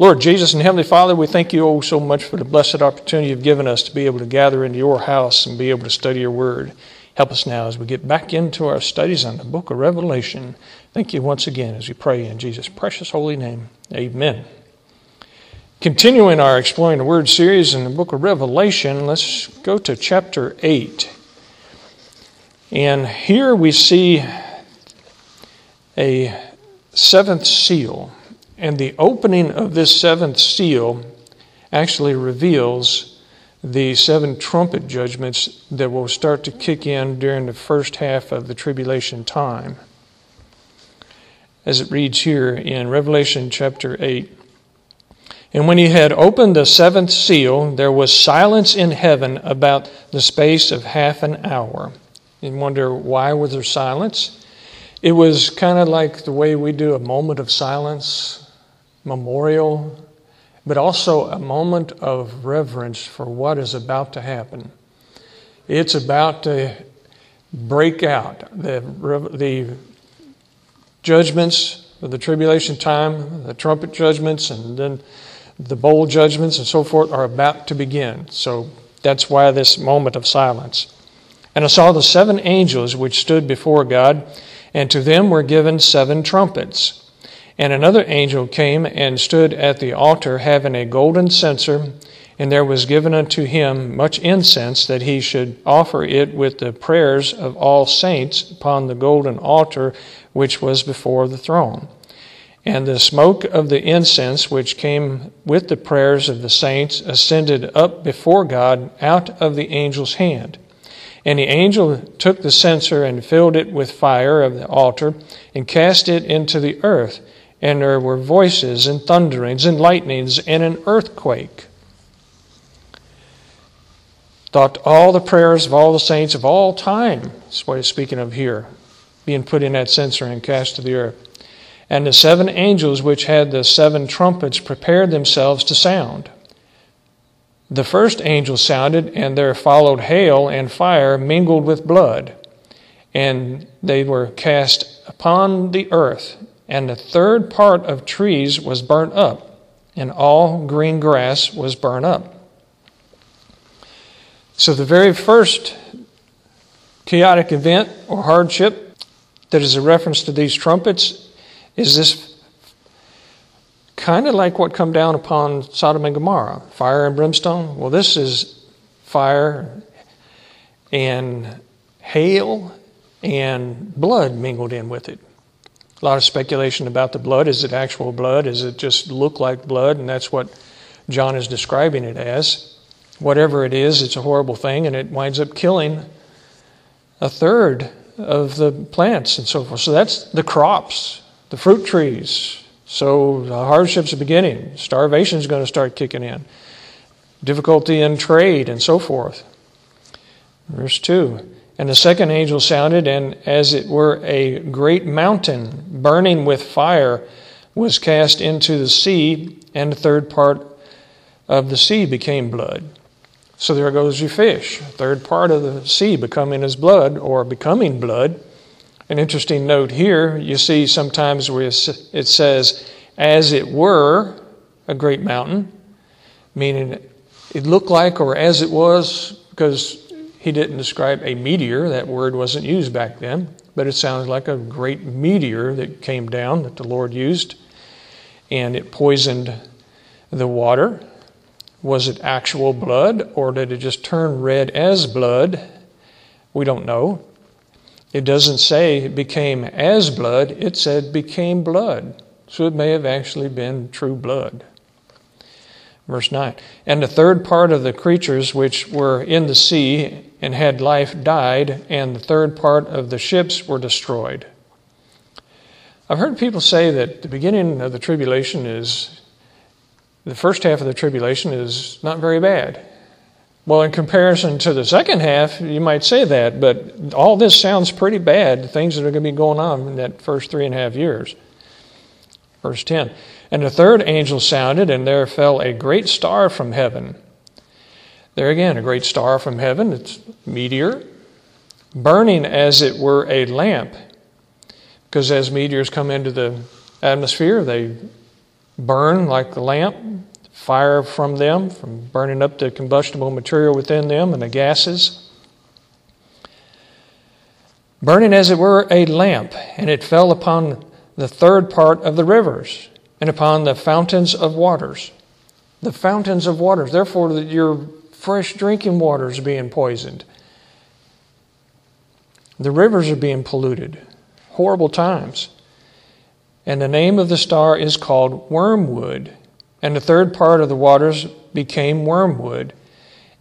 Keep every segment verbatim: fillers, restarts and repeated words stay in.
Lord Jesus and Heavenly Father, we thank you oh so much for the blessed opportunity you've given us to be able to gather into your house and be able to study your word. Help us now as we get back into our studies on the book of Revelation. Thank you once again as we pray in Jesus' precious holy name. Amen. Continuing our Exploring the Word series in the book of Revelation, let's go to chapter eight. And here we see a seventh seal. And the opening of this seventh seal actually reveals the seven trumpet judgments that will start to kick in during the first half of the tribulation time. As it reads here in Revelation chapter eight, "And when he had opened the seventh seal, there was silence in heaven about the space of half an hour." You wonder, why was there silence? It was kind of like the way we do a moment of silence, memorial, but also a moment of reverence for what is about to happen. It's about to break out. The, the judgments of the tribulation time, the trumpet judgments, and then the bowl judgments and so forth are about to begin. So that's why this moment of silence. "And I saw the seven angels which stood before God, and to them were given seven trumpets. And another angel came and stood at the altar, having a golden censer, and there was given unto him much incense, that he should offer it with the prayers of all saints upon the golden altar which was before the throne. And the smoke of the incense which came with the prayers of the saints ascended up before God out of the angel's hand. And the angel took the censer and filled it with fire of the altar, and cast it into the earth. And there were voices and thunderings and lightnings and an earthquake. Thought all the prayers of all the saints of all time," that's what he's speaking of here, being put in that censer and cast to the earth. "And the seven angels which had the seven trumpets prepared themselves to sound. The first angel sounded, and there followed hail and fire mingled with blood, and they were cast upon the earth. And the third part of trees was burnt up, and all green grass was burnt up." So the very first chaotic event or hardship that is a reference to these trumpets is this kind of like what come down upon Sodom and Gomorrah, fire and brimstone. Well, this is fire and hail and blood mingled in with it. A lot of speculation about the blood. Is it actual blood? Is it just look like blood? And that's what John is describing it as. Whatever it is, it's a horrible thing, and it winds up killing a third of the plants and so forth. So that's the crops, the fruit trees. So the hardships are beginning. Starvation is going to start kicking in. Difficulty in trade and so forth. Verse two. "And the second angel sounded, and as it were a great mountain burning with fire was cast into the sea, and the third part of the sea became blood." So there goes your fish. A third part of the sea becoming as blood, or becoming blood. An interesting note here, you see sometimes where it says, "as it were a great mountain," meaning it looked like, or as it was, because he didn't describe a meteor. That word wasn't used back then, but it sounds like a great meteor that came down that the Lord used, and it poisoned the water. Was it actual blood, or did it just turn red as blood? We don't know. It doesn't say it became as blood. It said became blood. So it may have actually been true blood. Verse nine, "And the third part of the creatures which were in the sea and had life died, and the third part of the ships were destroyed." I've heard people say that the beginning of the tribulation is, the first half of the tribulation is not very bad. Well, in comparison to the second half, you might say that, but all this sounds pretty bad, the things that are going to be going on in that first three and a half years. Verse ten, "And the third angel sounded, and there fell a great star from heaven." There again, a great star from heaven, it's a meteor, "burning as it were a lamp." Because as meteors come into the atmosphere, they burn like the lamp, fire from them, from burning up the combustible material within them and the gases. Burning as it were a lamp, and it fell upon the third part of the rivers, and upon the fountains of waters. The fountains of waters, therefore your fresh drinking water is being poisoned. The rivers are being polluted. Horrible times. And the name of the star is called Wormwood, and the third part of the waters became wormwood,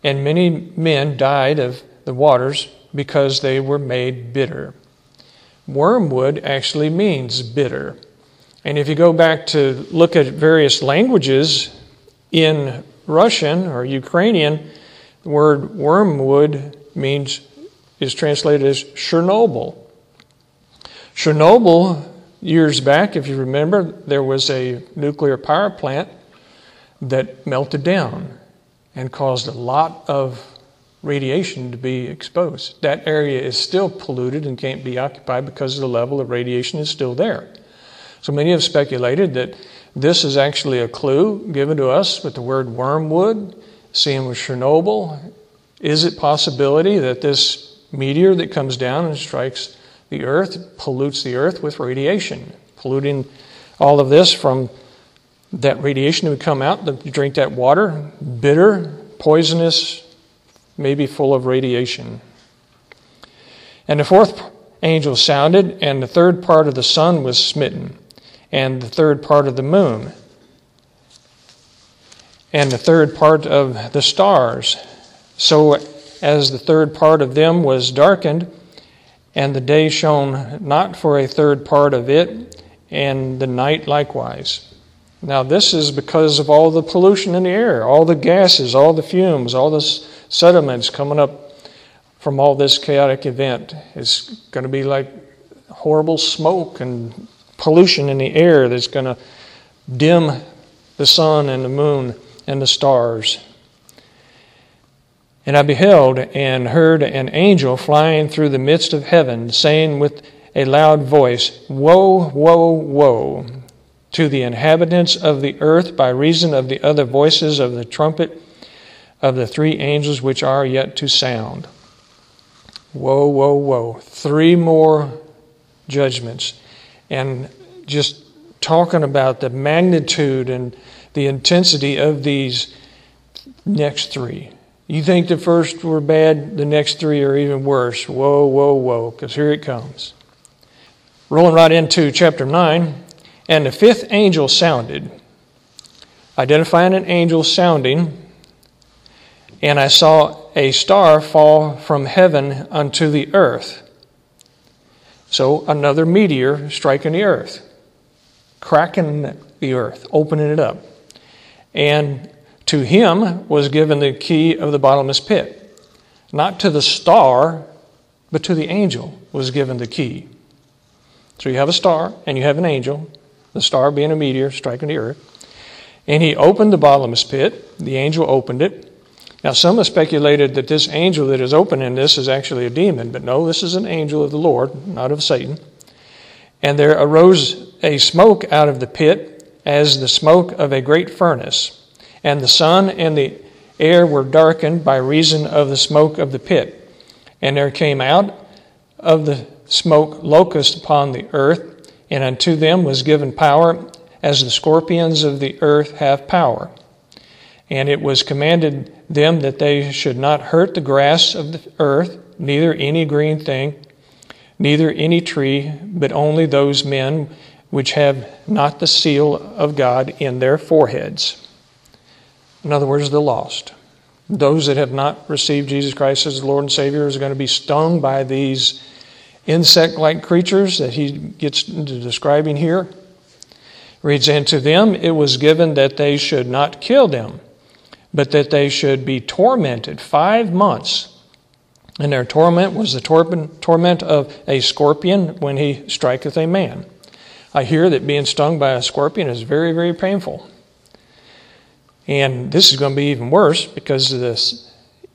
and many men died of the waters because they were made bitter. Wormwood actually means bitter. And if you go back to look at various languages in Russian or Ukrainian, the word wormwood means is translated as Chernobyl. Chernobyl, years back, if you remember, there was a nuclear power plant that melted down and caused a lot of radiation to be exposed. That area is still polluted and can't be occupied because the level of radiation is still there. So many have speculated that this is actually a clue given to us with the word wormwood, same with Chernobyl. Is it possibility that this meteor that comes down and strikes the earth pollutes the earth with radiation, polluting all of this from that radiation that would come out, that you drink that water, bitter, poisonous, maybe full of radiation. And the fourth angel sounded, and the third part of the sun was smitten, and the third part of the moon, and the third part of the stars. So as the third part of them was darkened, and the day shone not for a third part of it, and the night likewise. Now this is because of all the pollution in the air, all the gases, all the fumes, all the sediments coming up from all this chaotic event. It's going to be like horrible smoke and pollution in the air that's going to dim the sun and the moon and the stars. And I beheld and heard an angel flying through the midst of heaven, saying with a loud voice, Woe, woe, woe to the inhabitants of the earth by reason of the other voices of the trumpet of the three angels which are yet to sound. Woe, woe, woe. Three more judgments. And just talking about the magnitude and the intensity of these next three. You think the first were bad, the next three are even worse. Whoa, whoa, whoa, because here it comes. Rolling right into chapter nine. And the fifth angel sounded, identifying an angel sounding. And I saw a star fall from heaven unto the earth. So another meteor striking the earth, cracking the earth, opening it up. And to him was given the key of the bottomless pit. Not to the star, but to the angel was given the key. So you have a star and you have an angel, the star being a meteor striking the earth. And he opened the bottomless pit. The angel opened it. Now some have speculated that this angel that is opening this is actually a demon. But no, this is an angel of the Lord, not of Satan. And there arose a smoke out of the pit as the smoke of a great furnace. And the sun and the air were darkened by reason of the smoke of the pit. And there came out of the smoke locusts upon the earth, and unto them was given power, as the scorpions of the earth have power. And it was commanded them that they should not hurt the grass of the earth, neither any green thing, neither any tree, but only those men which have not the seal of God in their foreheads. In other words, the lost. Those that have not received Jesus Christ as the Lord and Savior is going to be stung by these insect-like creatures that he gets into describing here. Reads, and to them it was given that they should not kill them, but that they should be tormented five months. And their torment was the torment of a scorpion when he striketh a man. I hear that being stung by a scorpion is very, very painful. And this is going to be even worse because of this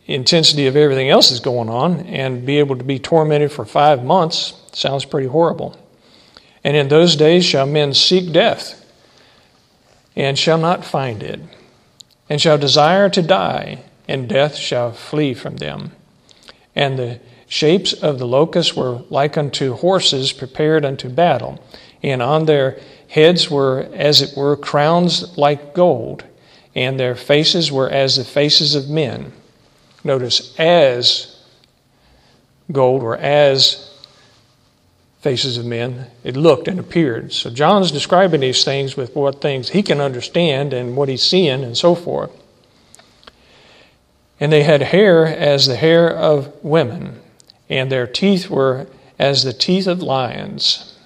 intensity of everything else that's going on, and be able to be tormented for five months sounds pretty horrible. And in those days shall men seek death, and shall not find it, and shall desire to die, and death shall flee from them. And the shapes of the locusts were like unto horses prepared unto battle, and on their heads were, as it were, crowns like gold, and their faces were as the faces of men. Notice, as gold or as faces of men, it looked and appeared. So John's describing these things with what things he can understand and what he's seeing and so forth. And they had hair as the hair of women, and their teeth were as the teeth of lions.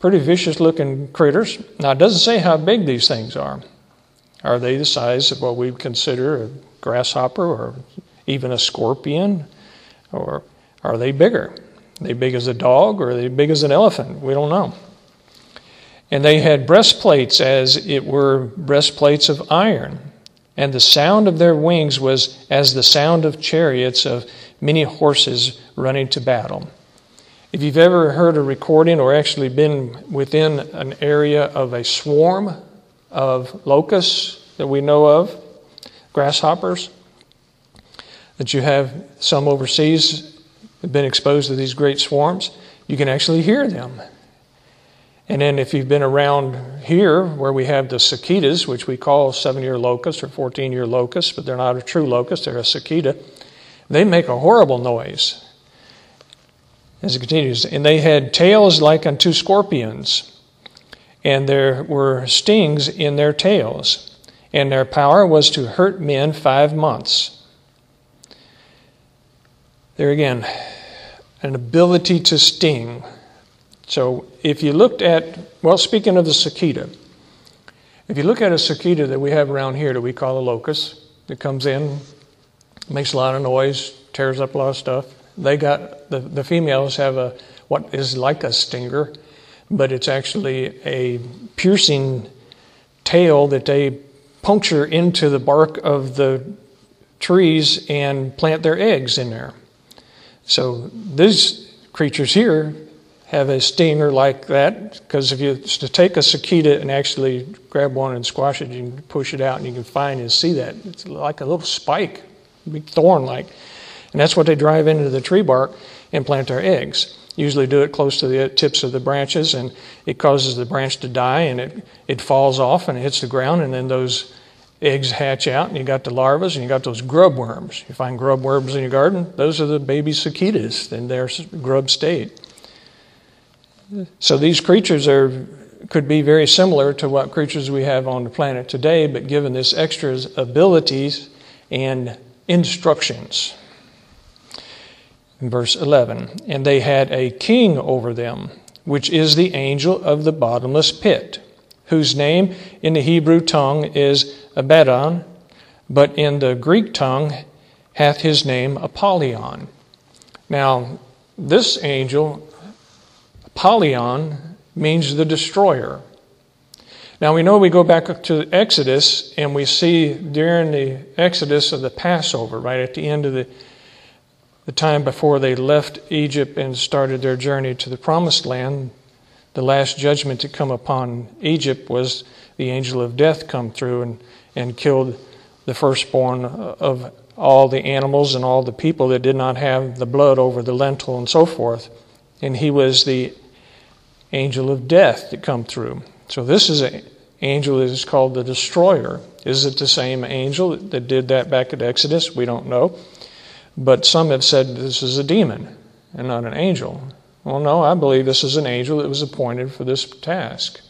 Pretty vicious looking critters. Now it doesn't say how big these things are. Are they the size of what we would consider a grasshopper or even a scorpion? Or are they bigger? Are they big as a dog, or are they big as an elephant? We don't know. And they had breastplates as it were breastplates of iron. And the sound of their wings was as the sound of chariots of many horses running to battle. If you've ever heard a recording or actually been within an area of a swarm of locusts that we know of, grasshoppers, that you have some overseas been exposed to these great swarms, you can actually hear them. And then if you've been around here where we have the cicadas, which we call seven-year locusts or fourteen-year locusts, but they're not a true locust, they're a cicada, they make a horrible noise. As it continues, and they had tails like unto scorpions, and there were stings in their tails, and their power was to hurt men five months. There again, an ability to sting. So if you looked at, well, speaking of the cicada, if you look at a cicada that we have around here that we call a locust, that comes in, makes a lot of noise, tears up a lot of stuff. They got, the, the females have a what is like a stinger, but it's actually a piercing tail that they puncture into the bark of the trees and plant their eggs in there. So these creatures here have a stinger like that, because if you to take a cicada and actually grab one and squash it, you can push it out and you can find and see that. It's like a little spike, big thorn-like. And that's what they drive into the tree bark and plant their eggs. Usually do it close to the tips of the branches, and it causes the branch to die, and it, it falls off and it hits the ground, and then those eggs hatch out, and you got the larvae, and you got those grub worms. You find grub worms in your garden, those are the baby cicadas in their grub state. So these creatures are could be very similar to what creatures we have on the planet today, but given this extra abilities and instructions. In verse eleven, and they had a king over them, which is the angel of the bottomless pit, whose name in the Hebrew tongue is Abaddon, but in the Greek tongue hath his name Apollyon. Now, this angel, Apollyon, means the destroyer. Now, we know we go back to Exodus, and we see during the Exodus of the Passover, right at the end of the, the time before they left Egypt and started their journey to the Promised Land, the last judgment to come upon Egypt was the angel of death come through and, and killed the firstborn of all the animals and all the people that did not have the blood over the lintel and so forth. And he was the angel of death that come through. So this is an angel that is called the destroyer. Is it the same angel that did that back at Exodus? We don't know. But some have said this is a demon and not an angel. Well, no, I believe this is an angel that was appointed for this task,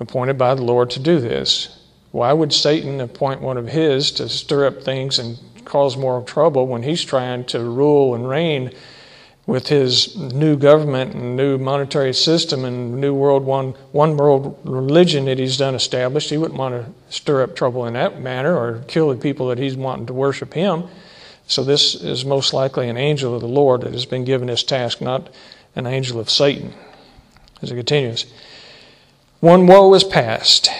appointed by the Lord to do this. Why would Satan appoint one of his to stir up things and cause more trouble when he's trying to rule and reign with his new government and new monetary system and new world one, one world religion that he's done established? He wouldn't want to stir up trouble in that manner or kill the people that he's wanting to worship him. So this is most likely an angel of the Lord that has been given this task, not an angel of Satan. As it continues, one woe is past,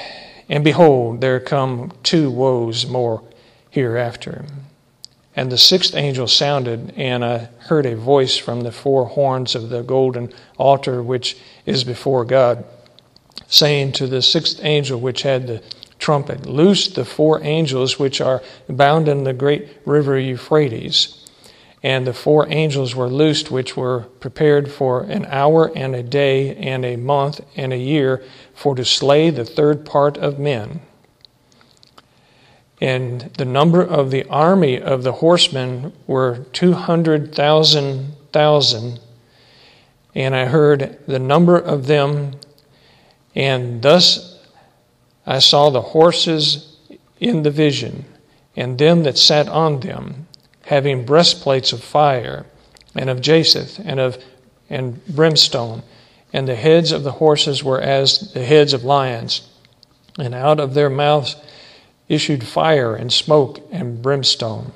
and behold, there come two woes more hereafter. And the sixth angel sounded, and I heard a voice from the four horns of the golden altar which is before God, saying to the sixth angel which had the trumpet, loose the four angels which are bound in the great river Euphrates. And the four angels were loosed, which were prepared for an hour and a day and a month and a year, for to slay the third part of men. And the number of the army of the horsemen were two hundred thousand thousand. And I heard the number of them, and thus I saw the horses in the vision, and them that sat on them, having breastplates of fire, and of jacinth, and of and brimstone. And the heads of the horses were as the heads of lions, and out of their mouths issued fire and smoke and brimstone.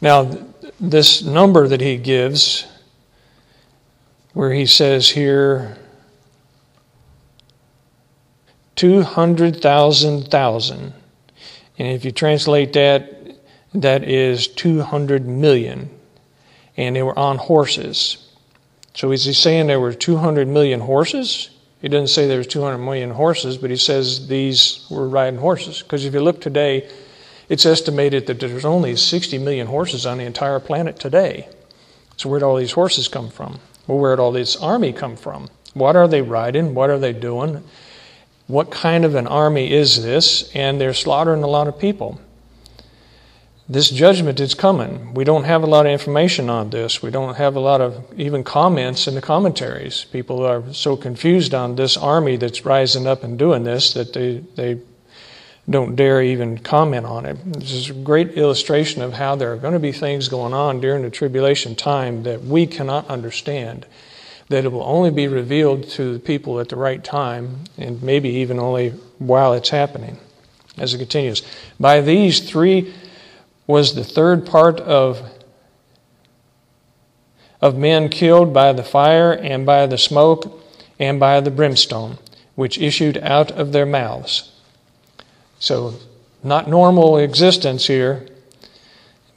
Now, this number that he gives, where he says here, two hundred thousand thousand. And if you translate that, that is two hundred million. And they were on horses. So is he saying there were two hundred million horses? He doesn't say there's two hundred million horses, but he says these were riding horses. Because if you look today, it's estimated that there's only sixty million horses on the entire planet today. So where'd all these horses come from? Well, where'd all this army come from? What are they riding? What are they doing? What kind of an army is this? And they're slaughtering a lot of people. This judgment is coming. We don't have a lot of information on this. We don't have a lot of even comments in the commentaries. People are so confused on this army that's rising up and doing this that they, they don't dare even comment on it. This is a great illustration of how there are going to be things going on during the tribulation time that we cannot understand, that it will only be revealed to the people at the right time, and maybe even only while it's happening. As it continues, by these three was the third part of of men killed by the fire and by the smoke and by the brimstone, which issued out of their mouths. So not normal existence here,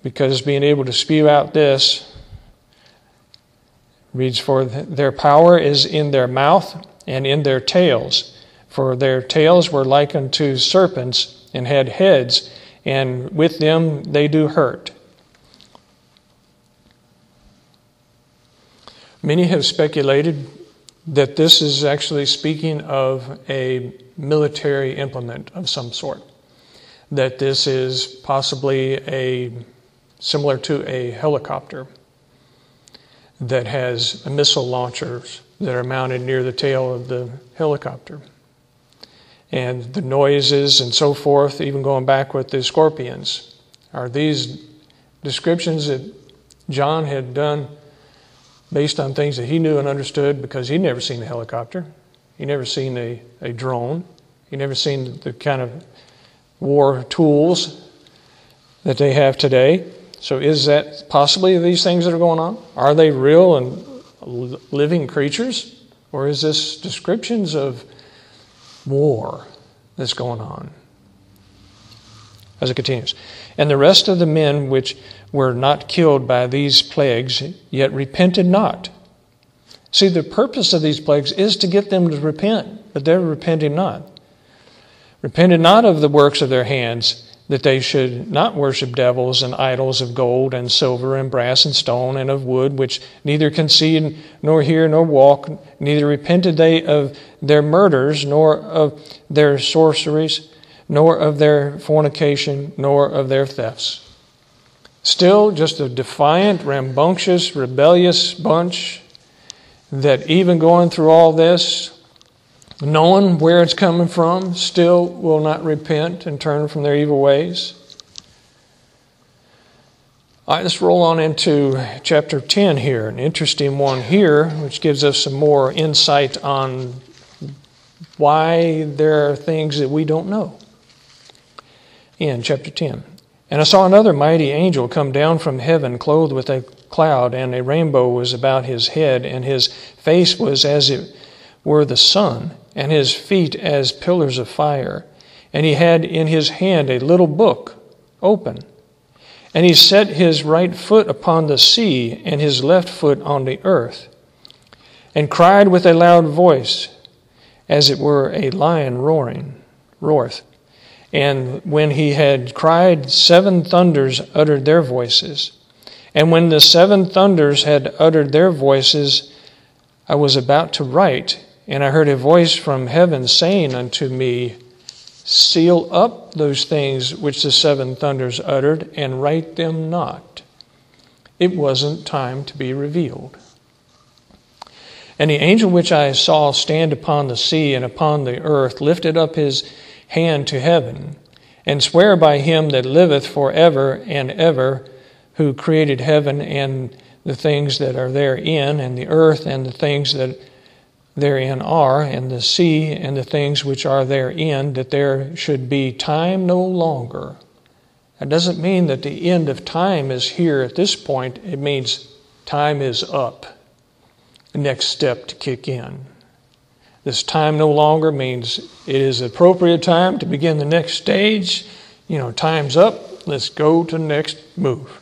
because being able to spew out this, reads, for their power is in their mouth and in their tails, for their tails were like unto serpents and had heads, and with them they do hurt. Many have speculated that this is actually speaking of a military implement of some sort, that this is possibly a similar to a helicopter that has missile launchers that are mounted near the tail of the helicopter. And the noises and so forth, even going back with the scorpions, are these descriptions that John had done based on things that he knew and understood, because he'd never seen a helicopter. He'd never seen a, a drone. He'd never seen the kind of war tools that they have today. So is that possibly these things that are going on? Are they real and living creatures? Or is this descriptions of war that's going on? As it continues, and the rest of the men which were not killed by these plagues, yet repented not. See, the purpose of these plagues is to get them to repent, but they're repenting not. Repented not of the works of their hands, that they should not worship devils and idols of gold and silver and brass and stone and of wood, which neither can see nor hear nor walk. Neither repented they of their murders, nor of their sorceries, nor of their fornication, nor of their thefts. Still just a defiant, rambunctious, rebellious bunch, that even going through all this, knowing where it's coming from, still will not repent and turn from their evil ways. All right, let's roll on into chapter ten here, an interesting one here, which gives us some more insight on why there are things that we don't know. In chapter ten, and I saw another mighty angel come down from heaven, clothed with a cloud, and a rainbow was about his head, and his face was as it were the sun, and his feet as pillars of fire. And he had in his hand a little book open. And he set his right foot upon the sea, and his left foot on the earth. and cried with a loud voice, as it were a lion roaring, roareth. And when he had cried, seven thunders uttered their voices. And when the seven thunders had uttered their voices, I was about to write, and I heard a voice from heaven saying unto me, Seal up those things which the seven thunders uttered, and write them not. It wasn't time to be revealed. And the angel which I saw stand upon the sea and upon the earth lifted up his hand to heaven, and swear by him that liveth forever and ever, who created heaven and the things that are therein, and the earth and the things that therein are, and the sea and the things which are therein, that there should be time no longer. That doesn't mean that the end of time is here at this point. It means time is up. The next step to kick in. This time no longer means it is appropriate time to begin the next stage. You know, time's up. Let's go to the next move.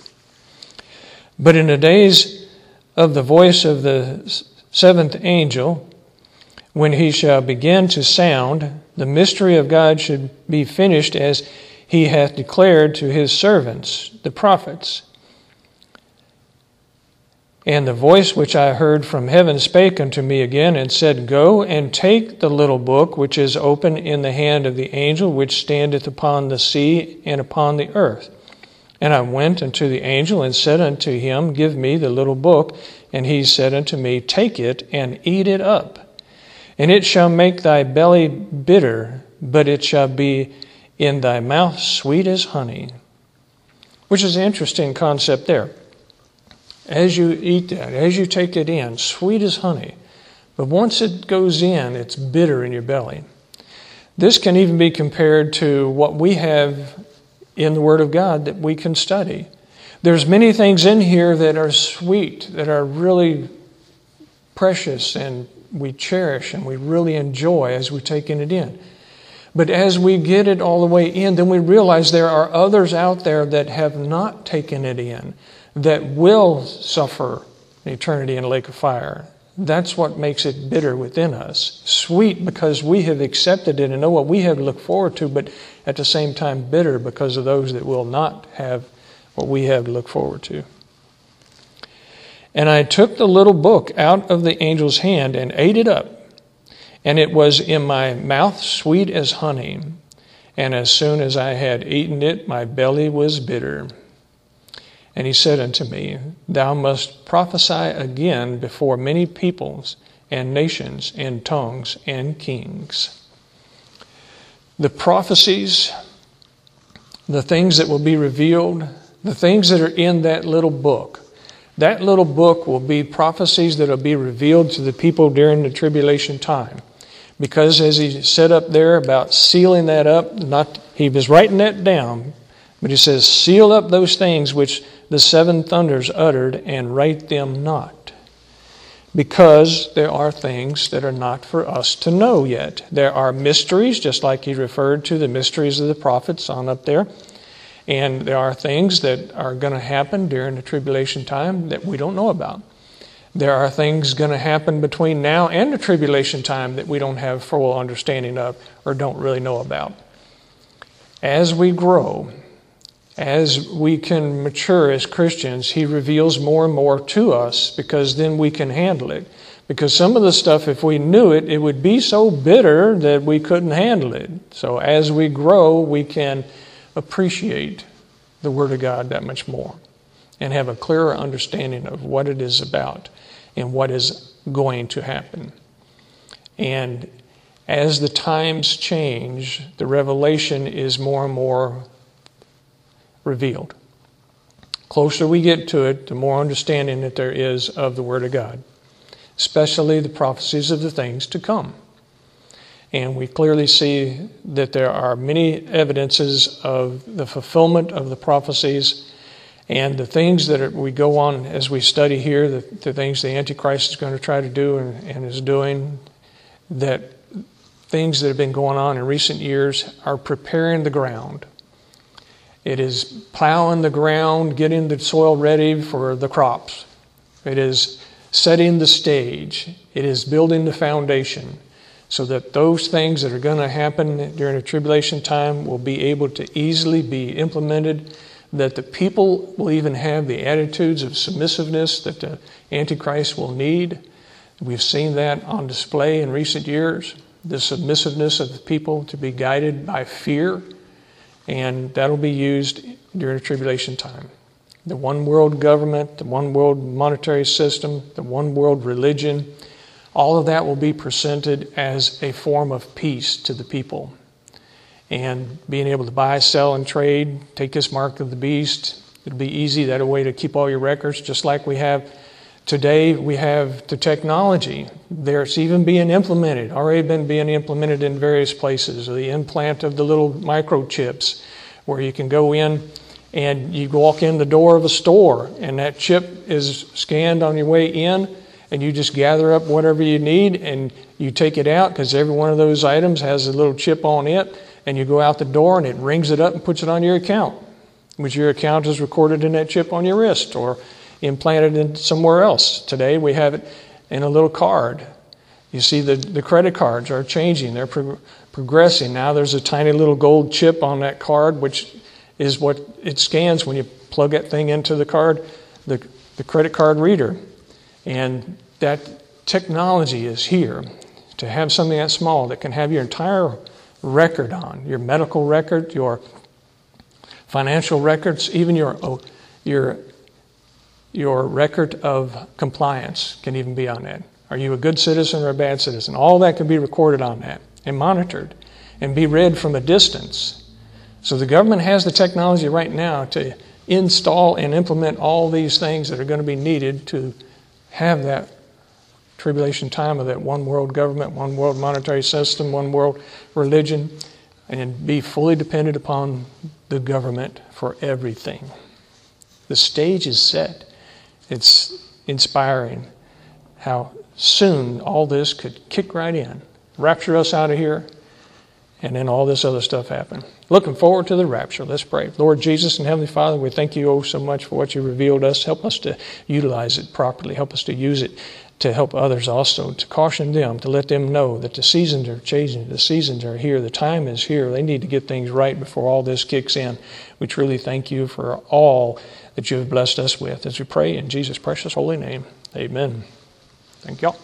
But in the days of the voice of the seventh angel, when he shall begin to sound, the mystery of God should be finished as he hath declared to his servants, the prophets. And the voice which I heard from heaven spake unto me again, and said, Go and take the little book which is open in the hand of the angel which standeth upon the sea and upon the earth. And I went unto the angel, and said unto him, Give me the little book. And he said unto me, Take it, and eat it up. And it shall make thy belly bitter, but it shall be in thy mouth sweet as honey. Which is an interesting concept there. As you eat that, as you take it in, sweet as honey. But once it goes in, it's bitter in your belly. This can even be compared to what we have in the Word of God that we can study. There's many things in here that are sweet, that are really precious, and we cherish and we really enjoy as we're taking it in. But as we get it all the way in, then we realize there are others out there that have not taken it in, that will suffer an eternity in a lake of fire. That's what makes it bitter within us. Sweet because we have accepted it and know what we have to look forward to, but at the same time bitter because of those that will not have what we have to look forward to. And I took the little book out of the angel's hand and ate it up, and it was in my mouth sweet as honey. And as soon as I had eaten it, my belly was bitter. And he said unto me, Thou must prophesy again before many peoples and nations and tongues and kings. The prophecies, the things that will be revealed, the things that are in that little book, that little book will be prophecies that will be revealed to the people during the tribulation time. Because as he said up there about sealing that up, not he was writing that down, but he says, Seal up those things which the seven thunders uttered, and write them not. Because there are things that are not for us to know yet. There are mysteries, just like he referred to the mysteries of the prophets on up there. And there are things that are going to happen during the tribulation time that we don't know about. There are things going to happen between now and the tribulation time that we don't have full understanding of or don't really know about. As we grow, as we can mature as Christians, he reveals more and more to us, because then we can handle it. Because some of the stuff, if we knew it, it would be so bitter that we couldn't handle it. So as we grow, we can appreciate the Word of God that much more and have a clearer understanding of what it is about and what is going to happen. And as the times change, the revelation is more and more revealed. Closer we get to it, the more understanding that there is of the Word of God, especially the prophecies of the things to come. And we clearly see that there are many evidences of the fulfillment of the prophecies, and the things that are, we go on as we study here, the, the things the Antichrist is going to try to do and, and is doing, that things that have been going on in recent years are preparing the ground. It is plowing the ground, getting the soil ready for the crops. It is setting the stage. It is building the foundation so that those things that are going to happen during the tribulation time will be able to easily be implemented, that the people will even have the attitudes of submissiveness that the Antichrist will need. We've seen that on display in recent years, the submissiveness of the people to be guided by fear, and that'll be used during the tribulation time. The one world government, the one world monetary system, the one world religion, all of that will be presented as a form of peace to the people. And being able to buy, sell, and trade, take this mark of the beast, it'll be easy. That'll way to keep all your records, just like we have today. We have the technology. There's even being implemented, already been being implemented in various places. The implant of the little microchips, where you can go in and you walk in the door of a store, and that chip is scanned on your way in, and you just gather up whatever you need and you take it out, because every one of those items has a little chip on it. And you go out the door and it rings it up and puts it on your account, which your account is recorded in that chip on your wrist or implanted in somewhere else. Today we have it in a little card. You see the, the credit cards are changing. They're pro- progressing. Now there's a tiny little gold chip on that card, which is what it scans when you plug that thing into the card, the, the credit card reader. And that technology is here. To have something that small that can have your entire record on, your medical record, your financial records, even your your your record of compliance can even be on that. Are you a good citizen or a bad citizen? All that can be recorded on that and monitored and be read from a distance. So the government has the technology right now to install and implement all these things that are going to be needed to have that tribulation time of that one world government, one world monetary system, one world religion, and be fully dependent upon the government for everything. The stage is set. It's inspiring how soon all this could kick right in, rapture us out of here, and then all this other stuff happen. Looking forward to the rapture. Let's pray. Lord Jesus and Heavenly Father, we thank you oh so much for what you revealed us. Help us to utilize it properly. Help us to use it to help others also, to caution them, to let them know that the seasons are changing, the seasons are here, the time is here. They need to get things right before all this kicks in. We truly thank you for all that you have blessed us with, as we pray in Jesus' precious holy name. Amen. Thank y'all.